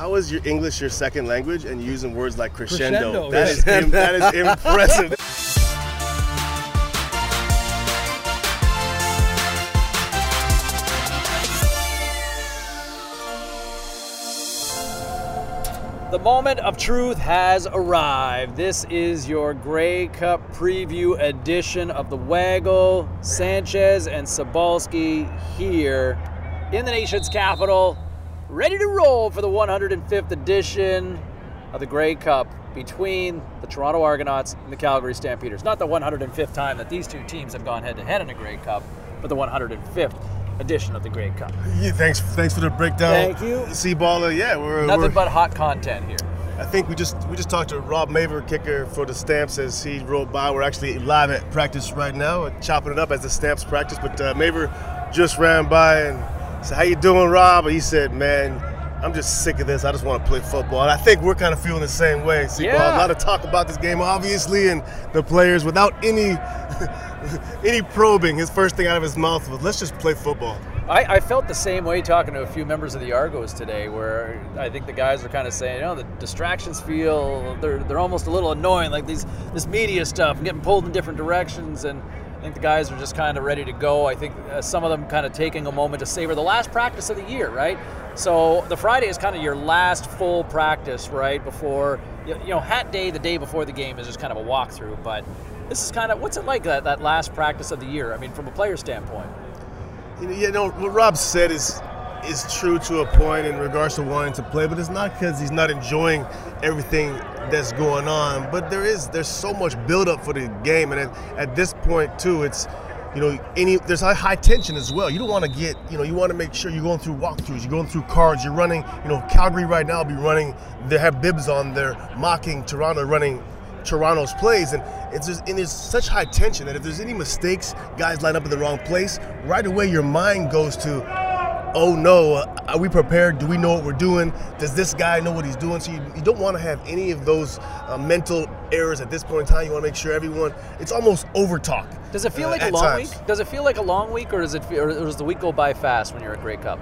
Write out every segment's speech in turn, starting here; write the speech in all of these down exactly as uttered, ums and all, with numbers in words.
How is your English your second language and using words like crescendo? crescendo that, is Im- that is impressive. The moment of truth has arrived. This is your Grey Cup preview edition of The Waggle. Sanchez and Cebulski here in the nation's capital, ready to roll for the one hundred fifth edition of the Grey Cup between the Toronto Argonauts and the Calgary Stampeders. Not the one hundred fifth time that these two teams have gone head-to-head in a Grey Cup, but the one hundred fifth edition of the Grey Cup. Yeah, thanks, thanks for the breakdown. Thank you. Cebulski, yeah, we're nothing we're, but hot content here. I think we just we just talked to Rob Maver, kicker for the Stamps, as he rolled by. We're actually live at practice right now, chopping it up as the Stamps practice. But uh, Maver just ran by and said, "How you doing, Rob?" And he said, "Man, I'm just sick of this. I just want to play football." And I think we're kind of feeling the same way. Cebulski, yeah. A lot of talk about this game, obviously, and the players without any. Any probing, his first thing out of his mouth was, let's just play football. I, I felt the same way talking to a few members of the Argos today, where I think the guys are kind of saying, you know, the distractions feel, they're they're almost a little annoying, like these this media stuff, and getting pulled in different directions, and I think the guys are just kind of ready to go. I think uh, some of them kind of taking a moment to savor the last practice of the year, right? So the Friday is kind of your last full practice, right, before, you know, hat day, the day before the game is just kind of a walkthrough, but this is kind of, what's it like, that, that last practice of the year? I mean, from a player standpoint. You know, what Rob said is is true to a point in regards to wanting to play, but it's not because he's not enjoying everything that's going on. But there is, there's so much buildup for the game. And at, at this point, too, it's, you know, any there's high tension as well. You don't want to get, you know, you want to make sure you're going through walkthroughs, you're going through cards, you're running, you know, Calgary right now will be running, they have bibs on, they're mocking Toronto running Toronto's plays, and it's just, and there's such high tension that if there's any mistakes, guys line up in the wrong place, right away your mind goes to, oh no, uh, are we prepared? Do we know what we're doing? Does this guy know what he's doing? So you, you don't want to have any of those uh, mental errors at this point in time. You want to make sure everyone, it's almost over talk. Does it feel uh, like a long times. week? Does it feel like a long week, or does it feel, or does the week go by fast when you're at Grey Cup?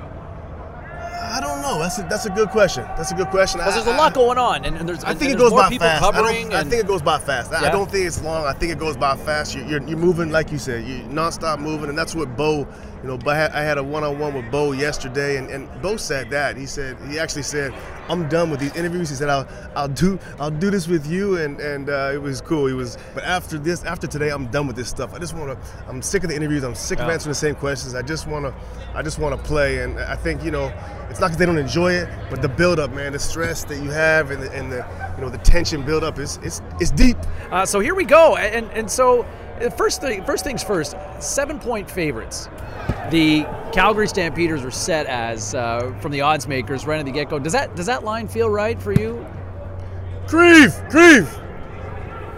I don't know. That's a, that's a good question. That's a good question. Because there's I, a lot I, going on, and, and there's I think and there's it goes by fast. Covering I, don't, I think it goes by fast. I, yeah. I don't think it's long. I think it goes by fast. You're, you're, you're moving, like you said. You're nonstop moving, and that's what Bo. You know, I had a one-on-one with Bo yesterday, and, and Bo said that. He said he actually said, "I'm done with these interviews." He said, "I'll I'll do I'll do this with you," and and uh, it was cool. He was, but after this, after today, I'm done with this stuff. I just want to. I'm sick of the interviews. I'm sick yeah. of answering the same questions. I just want to. I just want to play, and I think you know. It's not because they don't enjoy it, but the build-up, man, the stress that you have and the, and the you know the tension build-up is it's it's deep. Uh, so here we go, and and so first thing, first things first, seven-point favorites. The Calgary Stampeders were set as uh, from the odds makers right at the get-go. Does that does that line feel right for you? Grief, grief.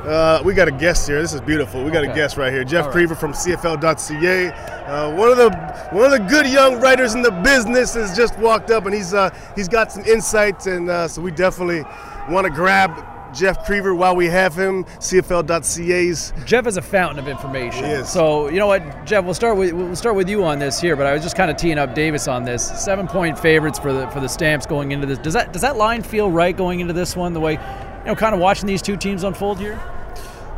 Uh, we got a guest here. This is beautiful. We got okay. a guest right here. Jeff right. Krever from C F L dot C A. Uh, one of the one of the good young writers in the business has just walked up, and he's uh, he's got some insights, and uh, so we definitely want to grab Jeff Krever while we have him. C F L dot C A's Jeff is a fountain of information. He is. So you know what, Jeff, we'll start with we'll start with you on this here, but I was just kind of teeing up Davis on this. Seven point favorites for the for the Stamps going into this. Does that does that line feel right going into this one? The way. You know, kind of watching these two teams unfold here?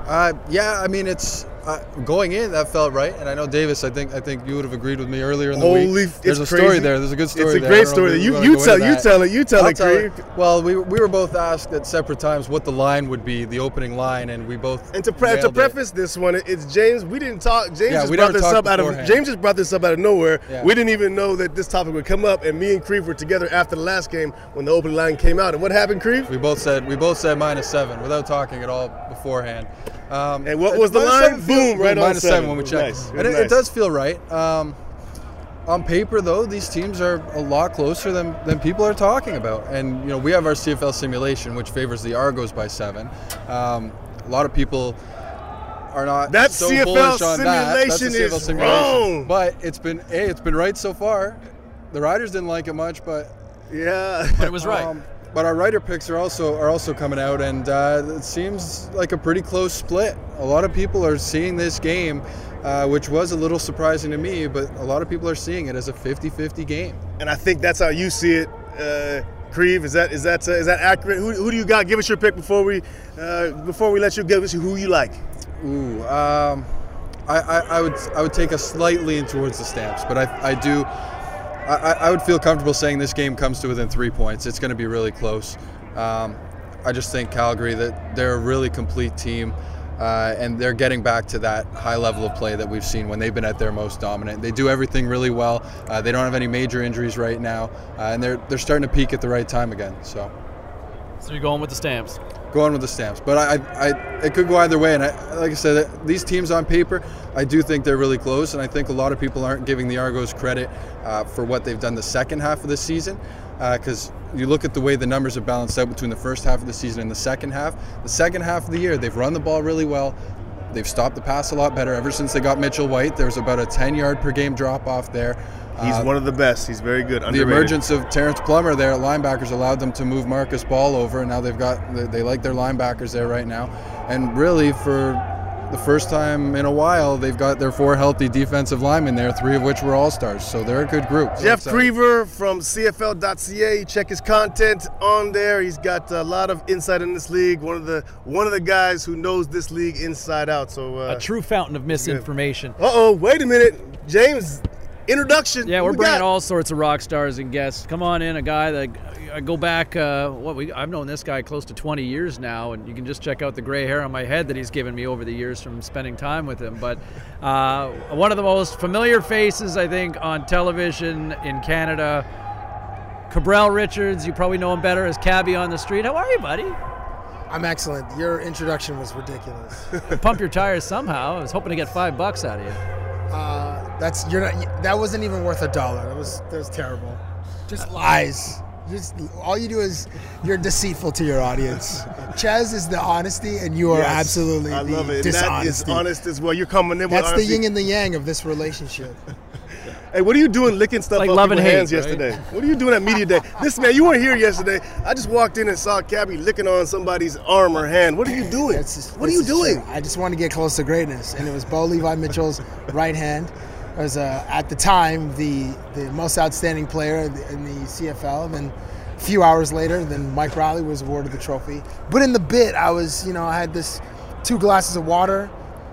Uh, yeah, I mean, it's uh, going in, that felt right. And I know, Davis, I think I think you would have agreed with me earlier in the Holy week. F- There's a crazy. story there. There's a good story there. It's a great story. You, you, tell, you tell it. You tell I'll it, Krever. Tell it. Well, we, we were both asked at separate times what the line would be, the opening line, and we both And to, pre- to preface it. this one, it's James. We didn't talk. James, yeah, just we brought this up out of, James just brought this up out of nowhere. Yeah. We didn't even know that this topic would come up, and me and Krever were together after the last game when the opening line came out. And what happened, Krever? We both said we both said minus seven without talking at all beforehand. Um, and what was the line? Boom, feels, right on minus seven. seven when we checked. Nice. And it, nice. it does feel right. Um, on paper, though, these teams are a lot closer than, than people are talking about. And, you know, we have our C F L simulation, which favors the Argos by seven. Um, a lot of people are not that so C F L bullish on that. That's the C F L simulation is wrong. But it's been, hey, it's been right so far. The Riders didn't like it much, but... Yeah. But it was right. Um, But our writer picks are also are also coming out, and uh, it seems like a pretty close split. A lot of people are seeing this game, uh, which was a little surprising to me, but a lot of people are seeing it as a fifty-fifty game. And I think that's how you see it. Uh, Kreve, is that is that uh, is that accurate? Who, who do you got? Give us your pick before we uh, before we let you give us who you like. Ooh, um, I, I I would I would take us slightly in towards the Stamps, but I I do I, I would feel comfortable saying this game comes to within three points. It's going to be really close. Um, I just think Calgary, that they're a really complete team. Uh, and they're getting back to that high level of play that we've seen when they've been at their most dominant. They do everything really well. Uh, they don't have any major injuries right now, uh, and they're they're starting to peak at the right time again. So, so you're going with the Stamps. Going with the Stamps, but I, I, it could go either way. And I, like I said, these teams on paper, I do think they're really close, and I think a lot of people aren't giving the Argos credit uh, for what they've done the second half of the season, because. Uh, You look at the way the numbers are balanced out between the first half of the season and the second half. The second half of the year, they've run the ball really well. They've stopped the pass a lot better ever since they got Mitchell White. There's about a ten-yard per game drop-off there. He's uh, one of the best. He's very good. Underrated. The emergence of Terrence Plummer there at linebackers allowed them to move Marcus Ball over, and now they've got they, they like their linebackers there right now. And really, for the first time in a while, they've got their four healthy defensive linemen there, three of which were all-stars. So they're a good group. So Jeff Krever from C F L dot C A. Check his content on there. He's got a lot of insight in this league. One of the one of the guys who knows this league inside out. So uh, a true fountain of misinformation. Uh oh, wait a minute, James. Introduction. Yeah, we're we bringing got? all sorts of rock stars and guests. Come on in, a guy that. I go back, uh, what we I've known this guy close to twenty years now, and you can just check out the gray hair on my head that he's given me over the years from spending time with him. But uh, one of the most familiar faces, I think, on television in Canada, Cabral Richards. You probably know him better as Cabby on the Street. How are you, buddy? I'm excellent. Your introduction was ridiculous. Pump your tires somehow. I was hoping to get five bucks out of you. Uh, that's you're not. That wasn't even worth a dollar. That was that was terrible. Just lies. Just, all you do is you're deceitful to your audience. Chaz is the honesty, and you are yes, absolutely I love the it. dishonesty. That is honest as well. You're coming in with That's honesty. The yin and the yang of this relationship. Hey, what are you doing licking stuff like up love and hate, hands right? yesterday? What are you doing at media day? This man, you weren't here yesterday. I just walked in and saw Cabby licking on somebody's arm or hand. What are you doing? Just, what are you doing? True. I just wanted to get close to greatness, and it was Bo Levi Mitchell's right hand. I was, uh, at the time, the, the most outstanding player in the, in the C F L. And then a few hours later, then Mike Riley was awarded the trophy. But in the bit, I was, you know, I had this two glasses of water,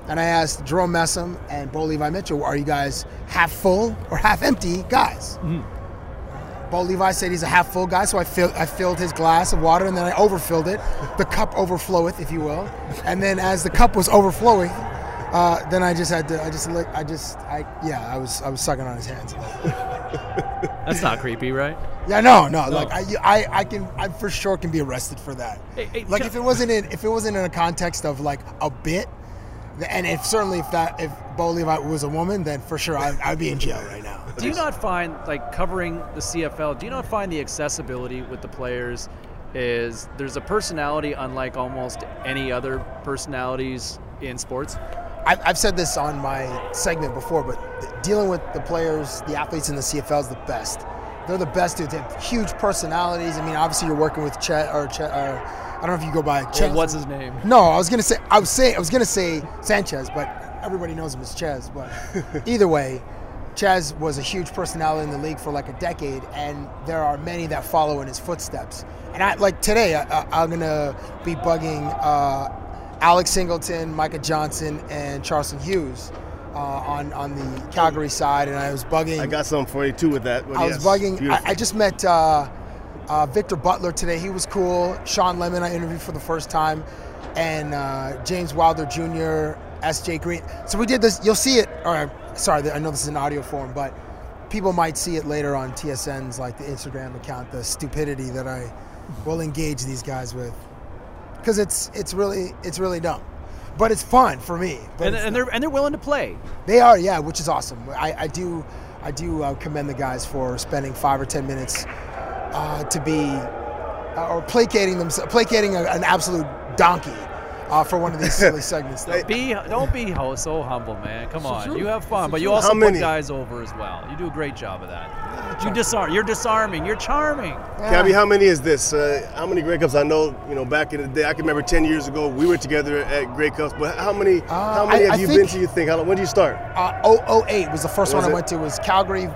and I asked Jerome Messam and Bo Levi Mitchell, are you guys half full or half empty guys? Mm-hmm. Bo Levi said he's a half full guy, so I, fill, I filled his glass of water, and then I overfilled it. The cup overfloweth, if you will. And then as the cup was overflowing, Uh, then I just had to. I just. Lick, I just. I. Yeah. I was. I was sucking on his hands. That's not creepy, right? Yeah. No. No. no. Like I, I. I can. I for sure can be arrested for that. Hey, hey, like if it wasn't in. If it wasn't in a context of like a bit, and if certainly if that if Bo Levi was a woman, then for sure I, I'd be in jail right now. Do you not find like covering the C F L? Do you not find the accessibility with the players? Is there's a personality unlike almost any other personalities in sports? I've said this on my segment before, but dealing with the players, the athletes in the C F L is the best. They're the best dudes. They have huge personalities. I mean, obviously you're working with Chet or Chet. Or, I don't know if you go by Chet. Well, what's his name? No, I was gonna say I was say I was gonna say Sanchez, but everybody knows him as Chaz. But either way, Chaz was a huge personality in the league for like a decade, and there are many that follow in his footsteps. And I like today, I, I'm gonna be bugging. Uh, Alex Singleton, Micah Johnson, and Charleston Hughes uh, on, on the Calgary side, and I was bugging. I got something for you, too, with that. Well, I yes. was bugging. I, I just met uh, uh, Victor Butler today. He was cool. Sean Lemon I interviewed for the first time, and uh, James Wilder Junior, S J Green. So we did this. You'll see it. Or, sorry, I know this is in audio form, but people might see it later on T S N's, like the Instagram account, the stupidity that I will engage these guys with. Because it's it's really it's really dumb, but it's fun for me. And, and they're and they're willing to play. They are, yeah, which is awesome. I, I do I do uh, commend the guys for spending five or ten minutes uh, to be uh, or placating them placating a, an absolute donkey uh, for one of these silly segments. Don't be don't be so humble, man. Come on, you have fun, but you also put guys over as well. You do a great job of that. You disarm. You're disarming. You're charming. Yeah. Cabby, how many is this? Uh, how many Grey Cups? I know, you know, back in the day, I can remember ten years ago we were together at Grey Cups. But how many? Uh, how many I, have I you think, been to? You think? How, when did you start? Uh, oh oh eight was the first was one it? I went to. Was Calgary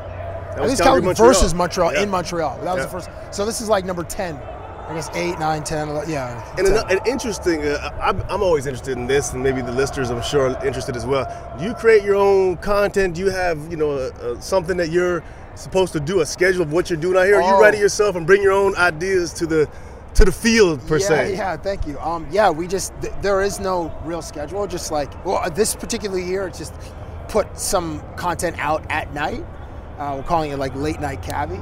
That was Calgary, Calgary Montreal. versus Montreal yeah. in Montreal. That was yeah. the first. So this is like number ten. I guess eight, nine, ten, eleven, yeah. And ten. An, an interesting, uh, I'm, I'm always interested in this, and maybe the listeners, I'm sure, are interested as well. Do you create your own content? Do you have, you know, uh, uh, something that you're supposed to do, a schedule of what you're doing out here? Oh. You write it yourself and bring your own ideas to the to the field, per yeah, se? Yeah, thank you. Um, yeah, we just, th- there is no real schedule. Just like, well, this particular year, it's just put some content out at night. Uh, we're calling it, like, late night cabbie.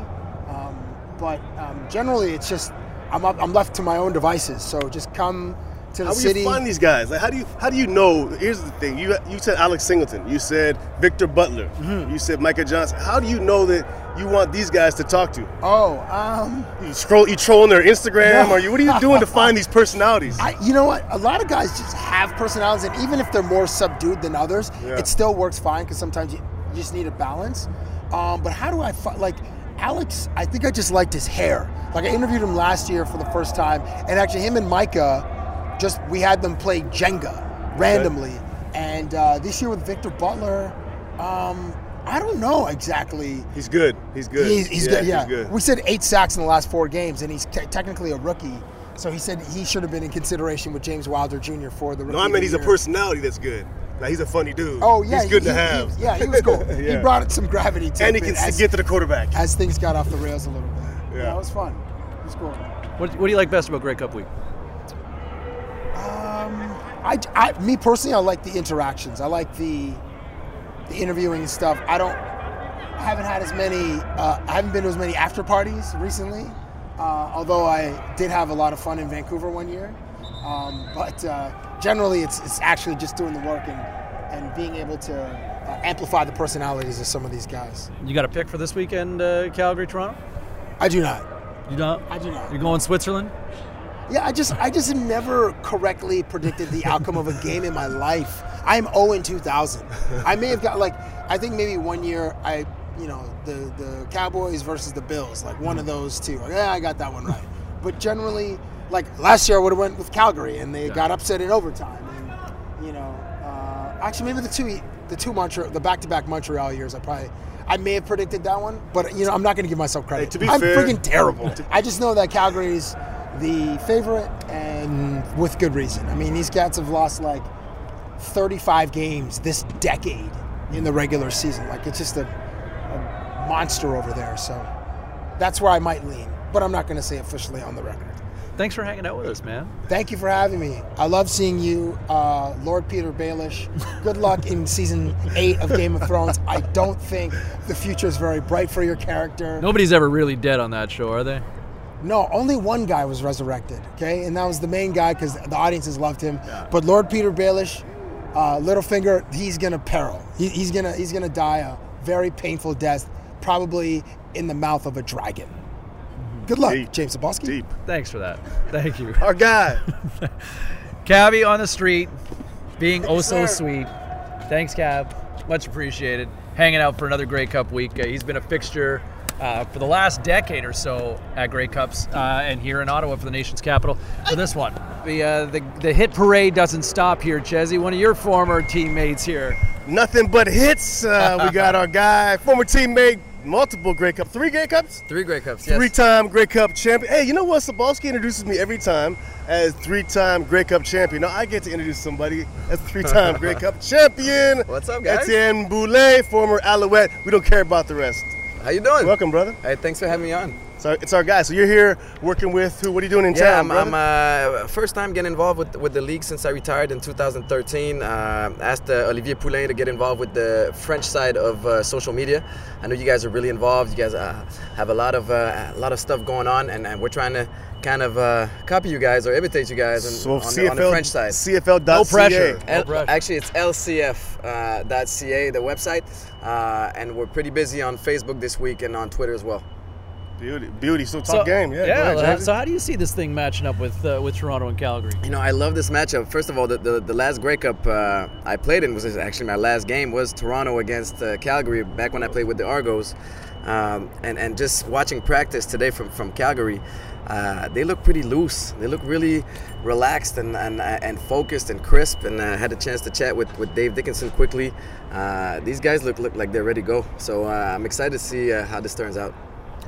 Um, but um, generally, it's just, I'm up, I'm left to my own devices, so just come to the how city. How do you find these guys? Like, how do you how do you know? Here's the thing: you you said Alex Singleton, you said Victor Butler, mm-hmm. you said Micah Johnson. How do you know that you want these guys to talk to? Oh, um, you scroll, you trolling their Instagram, no. or you? What are you doing to find these personalities? I, you know what? A lot of guys just have personalities, and even if they're more subdued than others, yeah. it still works fine because sometimes you, you just need a balance. Um, but how do I find, like? Alex, I think I just liked his hair. Like, I interviewed him last year for the first time, and actually him and Micah, just we had them play Jenga randomly. Okay. And uh, this year with Victor Butler, um, I don't know exactly. He's good. He's good. He's, he's yeah, good, yeah. He's good. We said eight sacks in the last four games, and he's te- technically a rookie. So he said he should have been in consideration with James Wilder Junior for the rookie. No, I mean he's year. a personality that's good. Like, he's a funny dude. Oh, yeah. He's good he, to have. He, yeah, he was cool. yeah. He brought some gravity to it. And he can as, get to the quarterback. As things got off the rails a little bit. Yeah. yeah it was fun. It was cool. What, what do you like best about Grey Cup Week? Um, I, I, me personally, I like the interactions. I like the the interviewing stuff. I don't, I haven't had as many, uh, I haven't been to as many after parties recently. Uh, although I did have a lot of fun in Vancouver one year. Um, but uh, generally, it's it's actually just doing the work and, and being able to uh, amplify the personalities of some of these guys. You got a pick for this weekend, uh, Calgary, Toronto? I do not. You don't? I do not. You're going Switzerland? Yeah, I just I just never correctly predicted the outcome of a game in my life. I'm oh and two thousand. I may have got like I think maybe one year I you know the the Cowboys versus the Bills, like one of those two. Yeah, I got that one right. But generally. Like, last year I would have went with Calgary, and they yeah. got upset in overtime. And, you know, uh, actually, maybe the two the two Montreal, the back-to-back Montreal years, I probably, I may have predicted that one, but, you know, I'm not going to give myself credit. Hey, to be I'm fair, freaking terrible. I just know that Calgary's the favorite, and with good reason. I mean, these cats have lost, like, thirty-five games this decade in the regular season. Like, it's just a, a monster over there. So that's where I might lean, but I'm not going to say officially on the record. Thanks for hanging out with us, man. Thank you for having me. I love seeing you, uh, Lord Peter Baelish. Good luck in season eight of Game of Thrones. I don't think the future is very bright for your character. Nobody's ever really dead on that show, are they? No, only one guy was resurrected, okay? And that was the main guy because the audiences loved him. Yeah. But Lord Peter Baelish, uh, Littlefinger, he's going to peril. He, he's going to he's gonna die a very painful death, probably in the mouth of a dragon. Good luck, Deep. James Cebulski. Deep. Thanks for that. Thank you. Our guy. Cabby on the street, being Thank oh so sir. sweet. Thanks, Cab. Much appreciated. Hanging out for another Grey Cup week. Uh, he's been a fixture uh, for the last decade or so at Grey Cups uh, and here in Ottawa for the nation's capital for this one. The, uh, the, the hit parade doesn't stop here, Chezzy. One of your former teammates here. Nothing but hits. Uh, we got our guy, former teammate, multiple Grey Cups. Three Grey Cups? Three Grey Cups, yes. Three-time Grey Cup champion. Hey, you know what? Cebulski introduces me every time as three-time Grey Cup champion. Now, I get to introduce somebody as three-time Grey Cup champion. What's up, guys? Etienne Boulay, former Alouette. We don't care about the rest. How you doing? Welcome, brother. Hey, thanks for having me on. So it's our guy. So you're here working with who? What are you doing in yeah, town, brother? Yeah, I'm, I'm uh, first time getting involved with, with the league since I retired in two thousand thirteen. Uh, asked uh, Olivier Poulain to get involved with the French side of uh, social media. I know you guys are really involved. You guys uh, have a lot of uh, a lot of stuff going on, and, and we're trying to kind of uh, copy you guys or imitate you guys on, so on, C F L, the, on the French side. C F L dot C A. No pressure. L- no pressure. Actually, it's L C F dot C A, uh, the website, uh, and we're pretty busy on Facebook this week and on Twitter as well. Beauty, beauty, still top so, game. Yeah, yeah. Ahead, so how do you see this thing matching up with uh, with Toronto and Calgary? You know, I love this matchup. First of all, the, the, the last Grey Cup uh, I played in was actually my last game was Toronto against uh, Calgary back when I played with the Argos. Um, and, and just watching practice today from, from Calgary, uh, they look pretty loose. They look really relaxed and and, and focused and crisp. And I uh, had a chance to chat with, with Dave Dickinson quickly. Uh, these guys look, look like they're ready to go. So uh, I'm excited to see uh, how this turns out.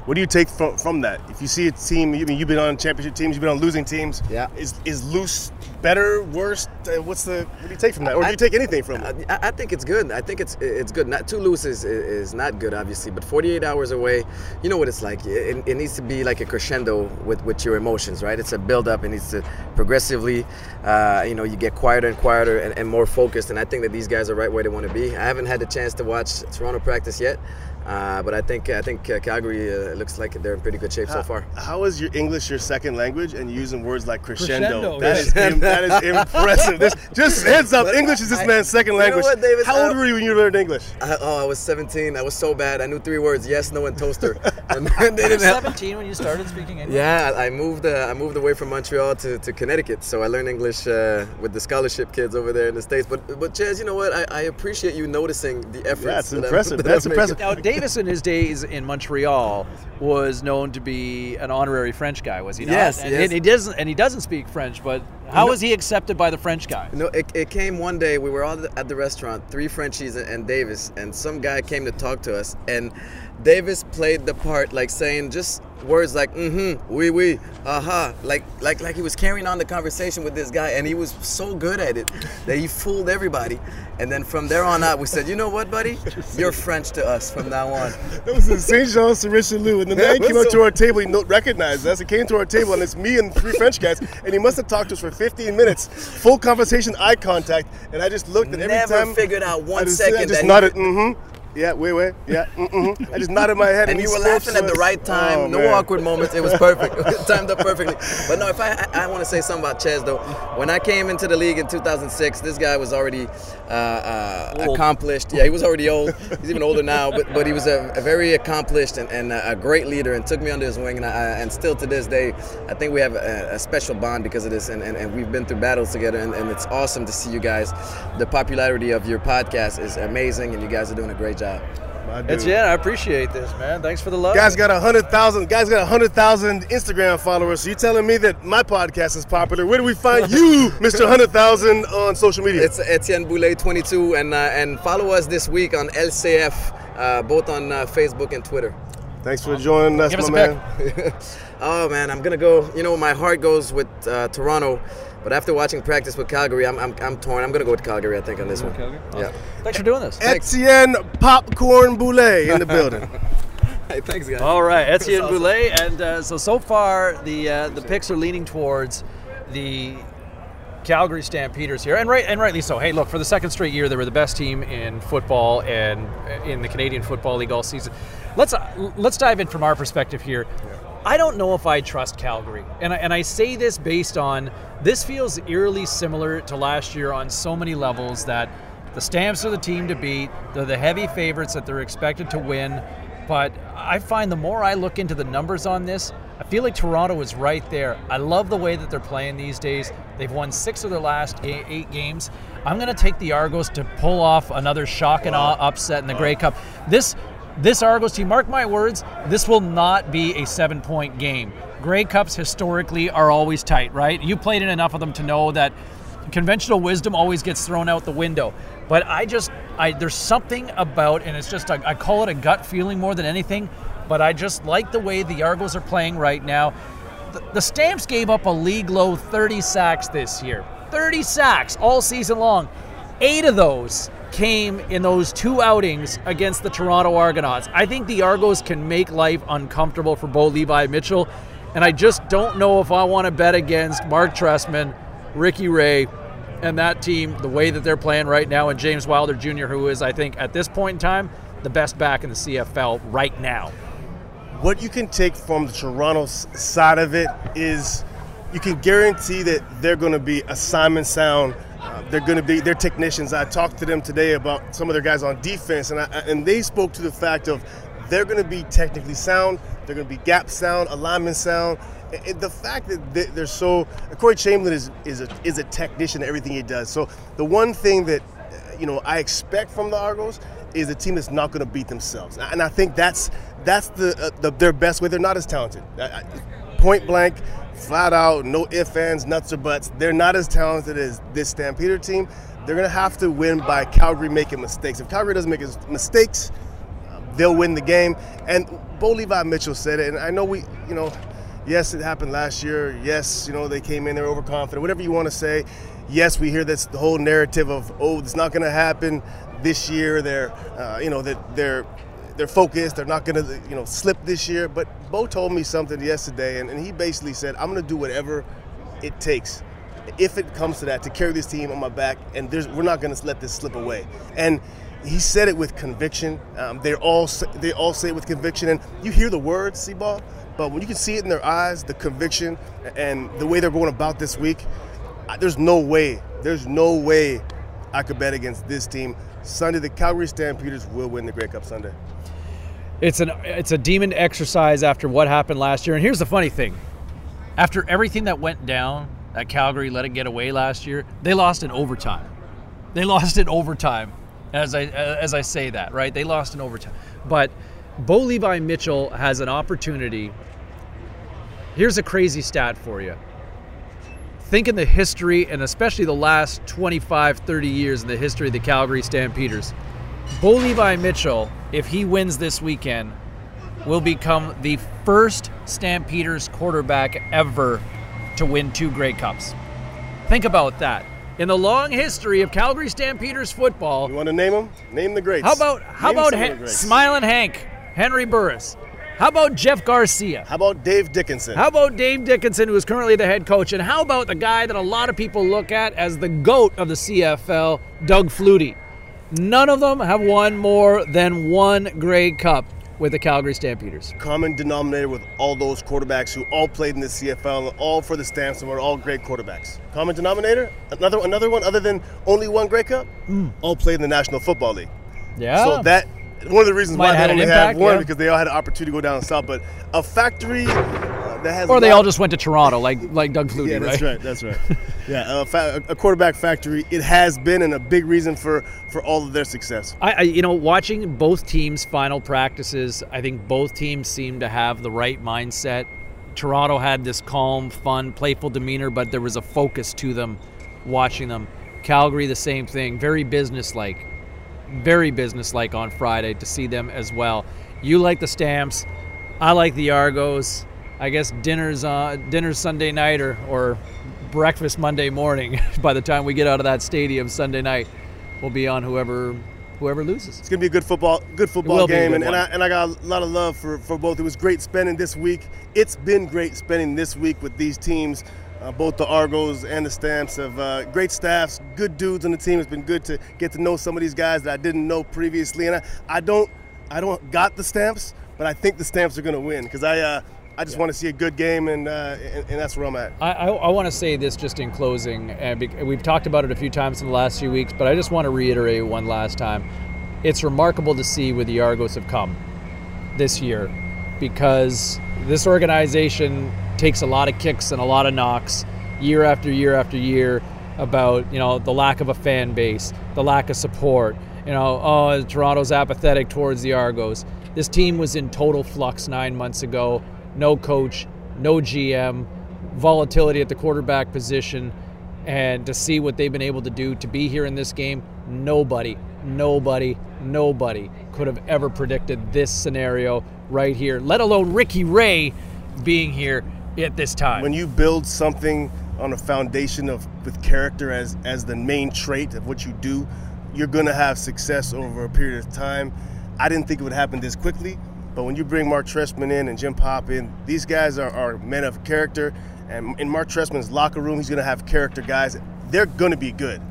What do you take from, from that? If you see a team, you mean you've been on championship teams, you've been on losing teams. Yeah. Is is loose better, worse? What's the? What do you take from that, or do I, you take anything from I, it? I, I think it's good. I think it's it's good. Not too loose is is not good, obviously. But forty-eight hours away, you know what it's like. It, it needs to be like a crescendo with, with your emotions, right? It's a build-up. It needs to progressively, uh, you know, you get quieter and quieter and, and more focused. And I think that these guys are right where they want to be. I haven't had a chance to watch Toronto practice yet. Uh, but I think I think uh, Calgary uh, looks like they're in pretty good shape how, so far. How is your English your second language and using words like crescendo? crescendo that, is Im- that is impressive. This, just heads up, but English is this I, man's second language. You know what, David, how old were you when you learned English? I, oh, I was seventeen. I was so bad. I knew three words: yes, no, and toaster. And they didn't have... seventeen when you started speaking English? Yeah, I moved. Uh, I moved away from Montreal to, to Connecticut, so I learned English uh, with the scholarship kids over there in the States. But but Chaz, you know what? I, I appreciate you noticing the efforts. Yeah, that's that impressive. That that's impressive. Now, Davis in his days in Montreal was known to be an honorary French guy, was he not? Yes, and, yes. And he doesn't, and he doesn't speak French, but how was he accepted by the French guy? No, it, it came one day. We were all at the restaurant, three Frenchies and Davis, and some guy came to talk to us, and Davis played the part like saying just words like mm-hmm, oui, oui, aha, uh-huh. like like like he was carrying on the conversation with this guy, and he was so good at it that he fooled everybody. And then from there on out, we said, you know what, buddy, you're French to us from now on. That was in Saint Jean sur Richelieu, and the man yeah, came up so- to our table. He recognized us. He came to our table, and it's me and three French guys, and he must have talked to us for fifteen minutes, full conversation, eye contact, and I just looked, and every Never time... Never figured out one I just, second I just that nodded, he... mm-hmm. Yeah, wait, wait. Yeah, mm-hmm. I just nodded my head. And, and you were laughing at the right time. Oh, no man. Awkward moments. It was perfect. It timed up perfectly. But no, if I I, I want to say something about Chez, though. When I came into the league in two thousand six, this guy was already uh, uh, accomplished. Yeah, he was already old. He's even older now. But but he was a, a very accomplished and, and a great leader, and took me under his wing. And I, and still to this day, I think we have a, a special bond because of this. And, and, and we've been through battles together. And, and it's awesome to see you guys. The popularity of your podcast is amazing, and you guys are doing a great job. It's yeah, I appreciate this, man. Thanks for the love. Guys got a hundred thousand. Guys got a hundred thousand Instagram followers. So you telling me that my podcast is popular? Where do we find you, Mister Hundred Thousand, on social media? It's Etienne Boulay twenty-two, and uh, and follow us this week on L C F, uh, both on uh, Facebook and Twitter. Thanks for joining us, my man. Oh man, I'm gonna go. You know, my heart goes with uh, Toronto. But after watching practice with Calgary, I'm I'm, I'm torn. I'm going to go with Calgary, I think, on this one. Calgary? Awesome. Yeah. Thanks for doing this. Etienne Popcorn Boulay in the building. Hey, thanks, guys. All right, Etienne awesome. Boulay. And uh, so, so far, the uh, the picks are leaning towards the Calgary Stampeders here, and right and rightly so. Hey, look, for the second straight year, they were the best team in football and in the Canadian Football League all season. Let's uh, let's dive in from our perspective here. Yeah. I don't know if I trust Calgary, and I, and I say this based on, this feels eerily similar to last year on so many levels, that the Stamps are the team to beat, they're the heavy favorites that they're expected to win, but I find the more I look into the numbers on this, I feel like Toronto is right there. I love the way that they're playing these days. They've won six of their last eight games. I'm going to take the Argos to pull off another shock and awe upset in the Grey Cup. This... This Argos team, mark my words, this will not be a seven-point game. Grey Cups historically are always tight, right? You played in enough of them to know that conventional wisdom always gets thrown out the window. But I just, I there's something about, and it's just, a, I call it a gut feeling more than anything, but I just like the way the Argos are playing right now. The, the Stamps gave up a league-low thirty sacks this year. thirty sacks all season long. Eight of those came in those two outings against the Toronto Argonauts. I think the Argos can make life uncomfortable for Bo Levi Mitchell, and I just don't know if I want to bet against Mark Trestman, Ricky Ray, and that team, the way that they're playing right now, and James Wilder Junior, who is, I think, at this point in time, the best back in the C F L right now. What you can take from the Toronto side of it is you can guarantee that they're going to be a Simon Sound. Uh, they're going to be their technicians. I talked to them today about some of their guys on defense, and I, and they spoke to the fact of they're going to be technically sound. They're going to be gap sound, alignment sound. And, and the fact that they, they're so – Corey Chamberlain is is a, is a technician to everything he does. So the one thing that, you know, I expect from the Argos is a team that's not going to beat themselves. And I think that's that's the, uh, the their best way. They're not as talented. I, I, point blank, flat out, no ifs, ands, nuts, or buts. They're not as talented as this Stampeder team. They're going to have to win by Calgary making mistakes. If Calgary doesn't make mistakes, they'll win the game. And Bo Levi Mitchell said it, and I know we, you know, yes, it happened last year. Yes, you know, they came in, they were overconfident, whatever you want to say. Yes, we hear this, the whole narrative of, oh, it's not going to happen this year. They're, uh, you know, they're, they're, they're focused. They're not going to, you know, slip this year. But Bo told me something yesterday, and, and he basically said, I'm going to do whatever it takes, if it comes to that, to carry this team on my back, and there's, we're not going to let this slip away. And he said it with conviction. Um, they all they all say it with conviction, and you hear the words, C-ball, but when you can see it in their eyes, the conviction and the way they're going about this week, I, there's no way, there's no way I could bet against this team. Sunday, the Calgary Stampeders will win the Grey Cup Sunday. It's an it's a demon exercise after what happened last year, and here's the funny thing: after everything that went down, that Calgary let it get away last year, they lost in overtime. They lost in overtime. As I as I say that, right? They lost in overtime. But Bo Levi Mitchell has an opportunity. Here's a crazy stat for you. Think in the history, and especially the last twenty-five, thirty years in the history of the Calgary Stampeders, Bo Levi Mitchell, if he wins this weekend, will become the first Stampeders quarterback ever to win two Grey Cups. Think about that. In the long history of Calgary Stampeders football, you want to name them? Name the greats. How about how name about Han- Smiling Hank, Henry Burris? How about Jeff Garcia? How about Dave Dickinson? How about Dave Dickinson, who is currently the head coach? And how about the guy that a lot of people look at as the GOAT of the C F L, Doug Flutie? None of them have won more than one Grey Cup with the Calgary Stampeders. Common denominator with all those quarterbacks who all played in the C F L, all for the Stamps, and were all great quarterbacks. Common denominator? Another another one other than only one Grey Cup? Mm. All played in the National Football League. Yeah. So that, one of the reasons Might why they only impact, have one, yeah. because they all had an opportunity to go down south, but a factory uh, that has... Or they lot- all just went to Toronto, like like Doug Flutie, yeah, right? Yeah, that's right, that's right. Yeah, a, fa- a quarterback factory, it has been, and a big reason for, for all of their success. I, I, you know, watching both teams' final practices, I think both teams seem to have the right mindset. Toronto had this calm, fun, playful demeanor, but there was a focus to them watching them. Calgary, the same thing, very businesslike, very businesslike on Friday to see them as well. You like the Stamps, I like the Argos. I guess dinner's uh, dinner's Sunday night or... or breakfast Monday morning. By the time we get out of that stadium Sunday night, we'll be on whoever whoever loses. It's gonna be a good football good football game, good and, and I and I got a lot of love for for both. It was great spending this week. It's been great spending this week with these teams. Uh, both the Argos and the Stamps have uh, great staffs, good dudes on the team. It's been good to get to know some of these guys that I didn't know previously, and I, I don't I don't got the Stamps, but I think the Stamps are gonna win because I. Uh, I just yeah. want to see a good game, and, uh, and and that's where I'm at. I I, I want to say this just in closing, and we've talked about it a few times in the last few weeks, but I just want to reiterate one last time. It's remarkable to see where the Argos have come this year, because this organization takes a lot of kicks and a lot of knocks year after year after year about, you know, the lack of a fan base, the lack of support, you know, oh, Toronto's apathetic towards the Argos. This team was in total flux nine months ago. No coach, no G M, volatility at the quarterback position, and to see what they've been able to do to be here in this game, nobody, nobody, nobody could have ever predicted this scenario right here, let alone Ricky Ray being here at this time. When you build something on a foundation of with character as, as the main trait of what you do, you're going to have success over a period of time. I didn't think it would happen this quickly. But when you bring Mark Trestman in and Jim Pop in, these guys are, are men of character. And in Mark Trestman's locker room, he's going to have character guys. They're going to be good.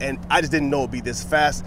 And I just didn't know it would be this fast.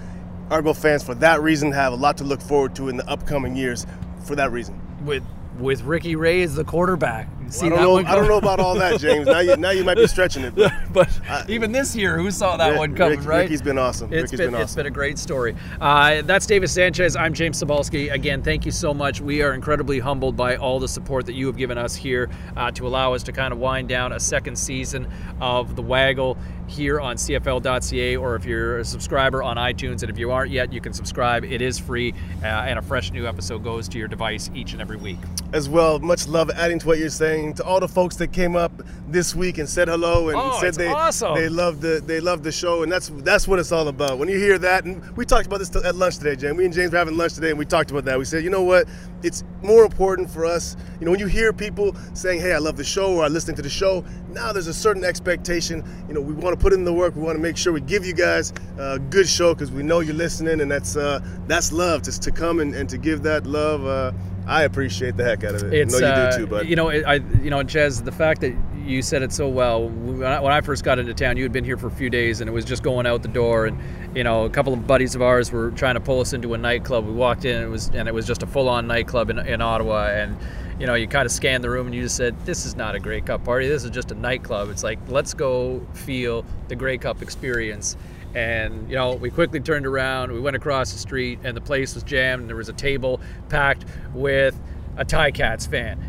Argo fans, for that reason, have a lot to look forward to in the upcoming years for that reason. With with Ricky Ray as the quarterback. See, well, I, don't know, I don't know about all that, James. Now you, now you might be stretching it. But, but I, even this year, who saw that yeah, one coming, Rick, right? Ricky's been awesome. It's, Ricky's been, been, awesome. It's been a great story. Uh, that's David Sanchez. I'm James Cebulski. Again, thank you so much. We are incredibly humbled by all the support that you have given us here uh, to allow us to kind of wind down a second season of The Waggle here on C F L dot C A, or if you're a subscriber on iTunes, and if you aren't yet, you can subscribe. It is free, uh, and a fresh new episode goes to your device each and every week. As well, much love adding to what you're saying. mean, to all the folks that came up this week and said hello and oh, said they awesome. they loved the they loved the show, and that's that's what it's all about. When you hear that, and we talked about this at lunch today, James. We and James were having lunch today, and we talked about that. We said, you know what? It's more important for us. You know, when you hear people saying, "Hey, I love the show," or "I listen to the show," now there's a certain expectation. You know, we want to put in the work. We want to make sure we give you guys a good show because we know you're listening, and that's uh, that's love. Just to come and, and to give that love. Uh, I appreciate the heck out of it. It's, I know you uh, do too, bud. You know, I, you know, Chaz, the fact that you said it so well, when I, when I first got into town, you had been here for a few days, and it was just going out the door, and, you know, a couple of buddies of ours were trying to pull us into a nightclub. We walked in, and it was, and it was just a full-on nightclub in, in Ottawa, and, you know, you kind of scanned the room, and you just said, this is not a Grey Cup party. This is just a nightclub. It's like, let's go feel the Grey Cup experience. And, you know, we quickly turned around, we went across the street, and the place was jammed, and there was a table packed with a Ticats fan,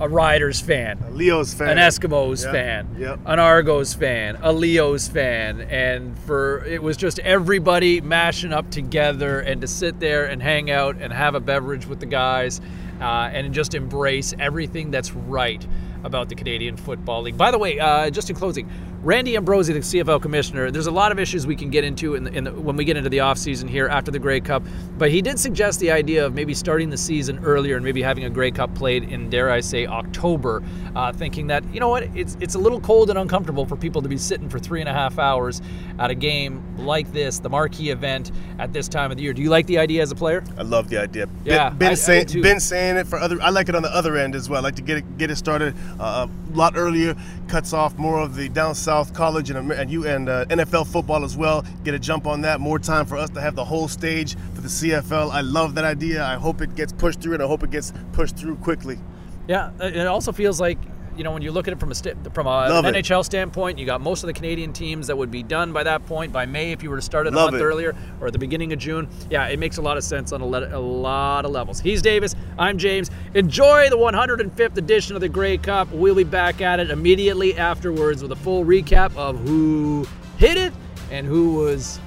a Riders fan, a Leo's fan, an Eskimos yep. fan, yep. an Argos fan, a Leo's fan, and for it was just everybody mashing up together, and to sit there and hang out and have a beverage with the guys uh, and just embrace everything that's right about the Canadian Football League. By the way, uh, just in closing, Randy Ambrosi, the C F L commissioner, there's a lot of issues we can get into in the, in the, when we get into the offseason here after the Grey Cup, but he did suggest the idea of maybe starting the season earlier and maybe having a Grey Cup played in, dare I say, October, uh, thinking that, you know what, it's it's a little cold and uncomfortable for people to be sitting for three and a half hours at a game like this, the marquee event at this time of the year. Do you like the idea as a player? I love the idea. Yeah, been, been, I, say, I been saying it for other, I like it on the other end as well. I like to get it, get it started Uh, a lot earlier, cuts off more of the down south college and and you and uh, N F L football as well. Get a jump on that. More time for us to have the whole stage for the C F L. I love that idea. I hope it gets pushed through, and I hope it gets pushed through quickly. Yeah, it also feels like, you know, when you look at it from a st- from a, an N H L it. standpoint, you got most of the Canadian teams that would be done by that point, by May, if you were to start it Love a month it. earlier, or at the beginning of June. Yeah, it makes a lot of sense on a, le- a lot of levels. He's Davis. I'm James. Enjoy the one hundred fifth edition of the Grey Cup. We'll be back at it immediately afterwards with a full recap of who hit it and who was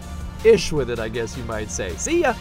ish with it, I guess you might say. See ya.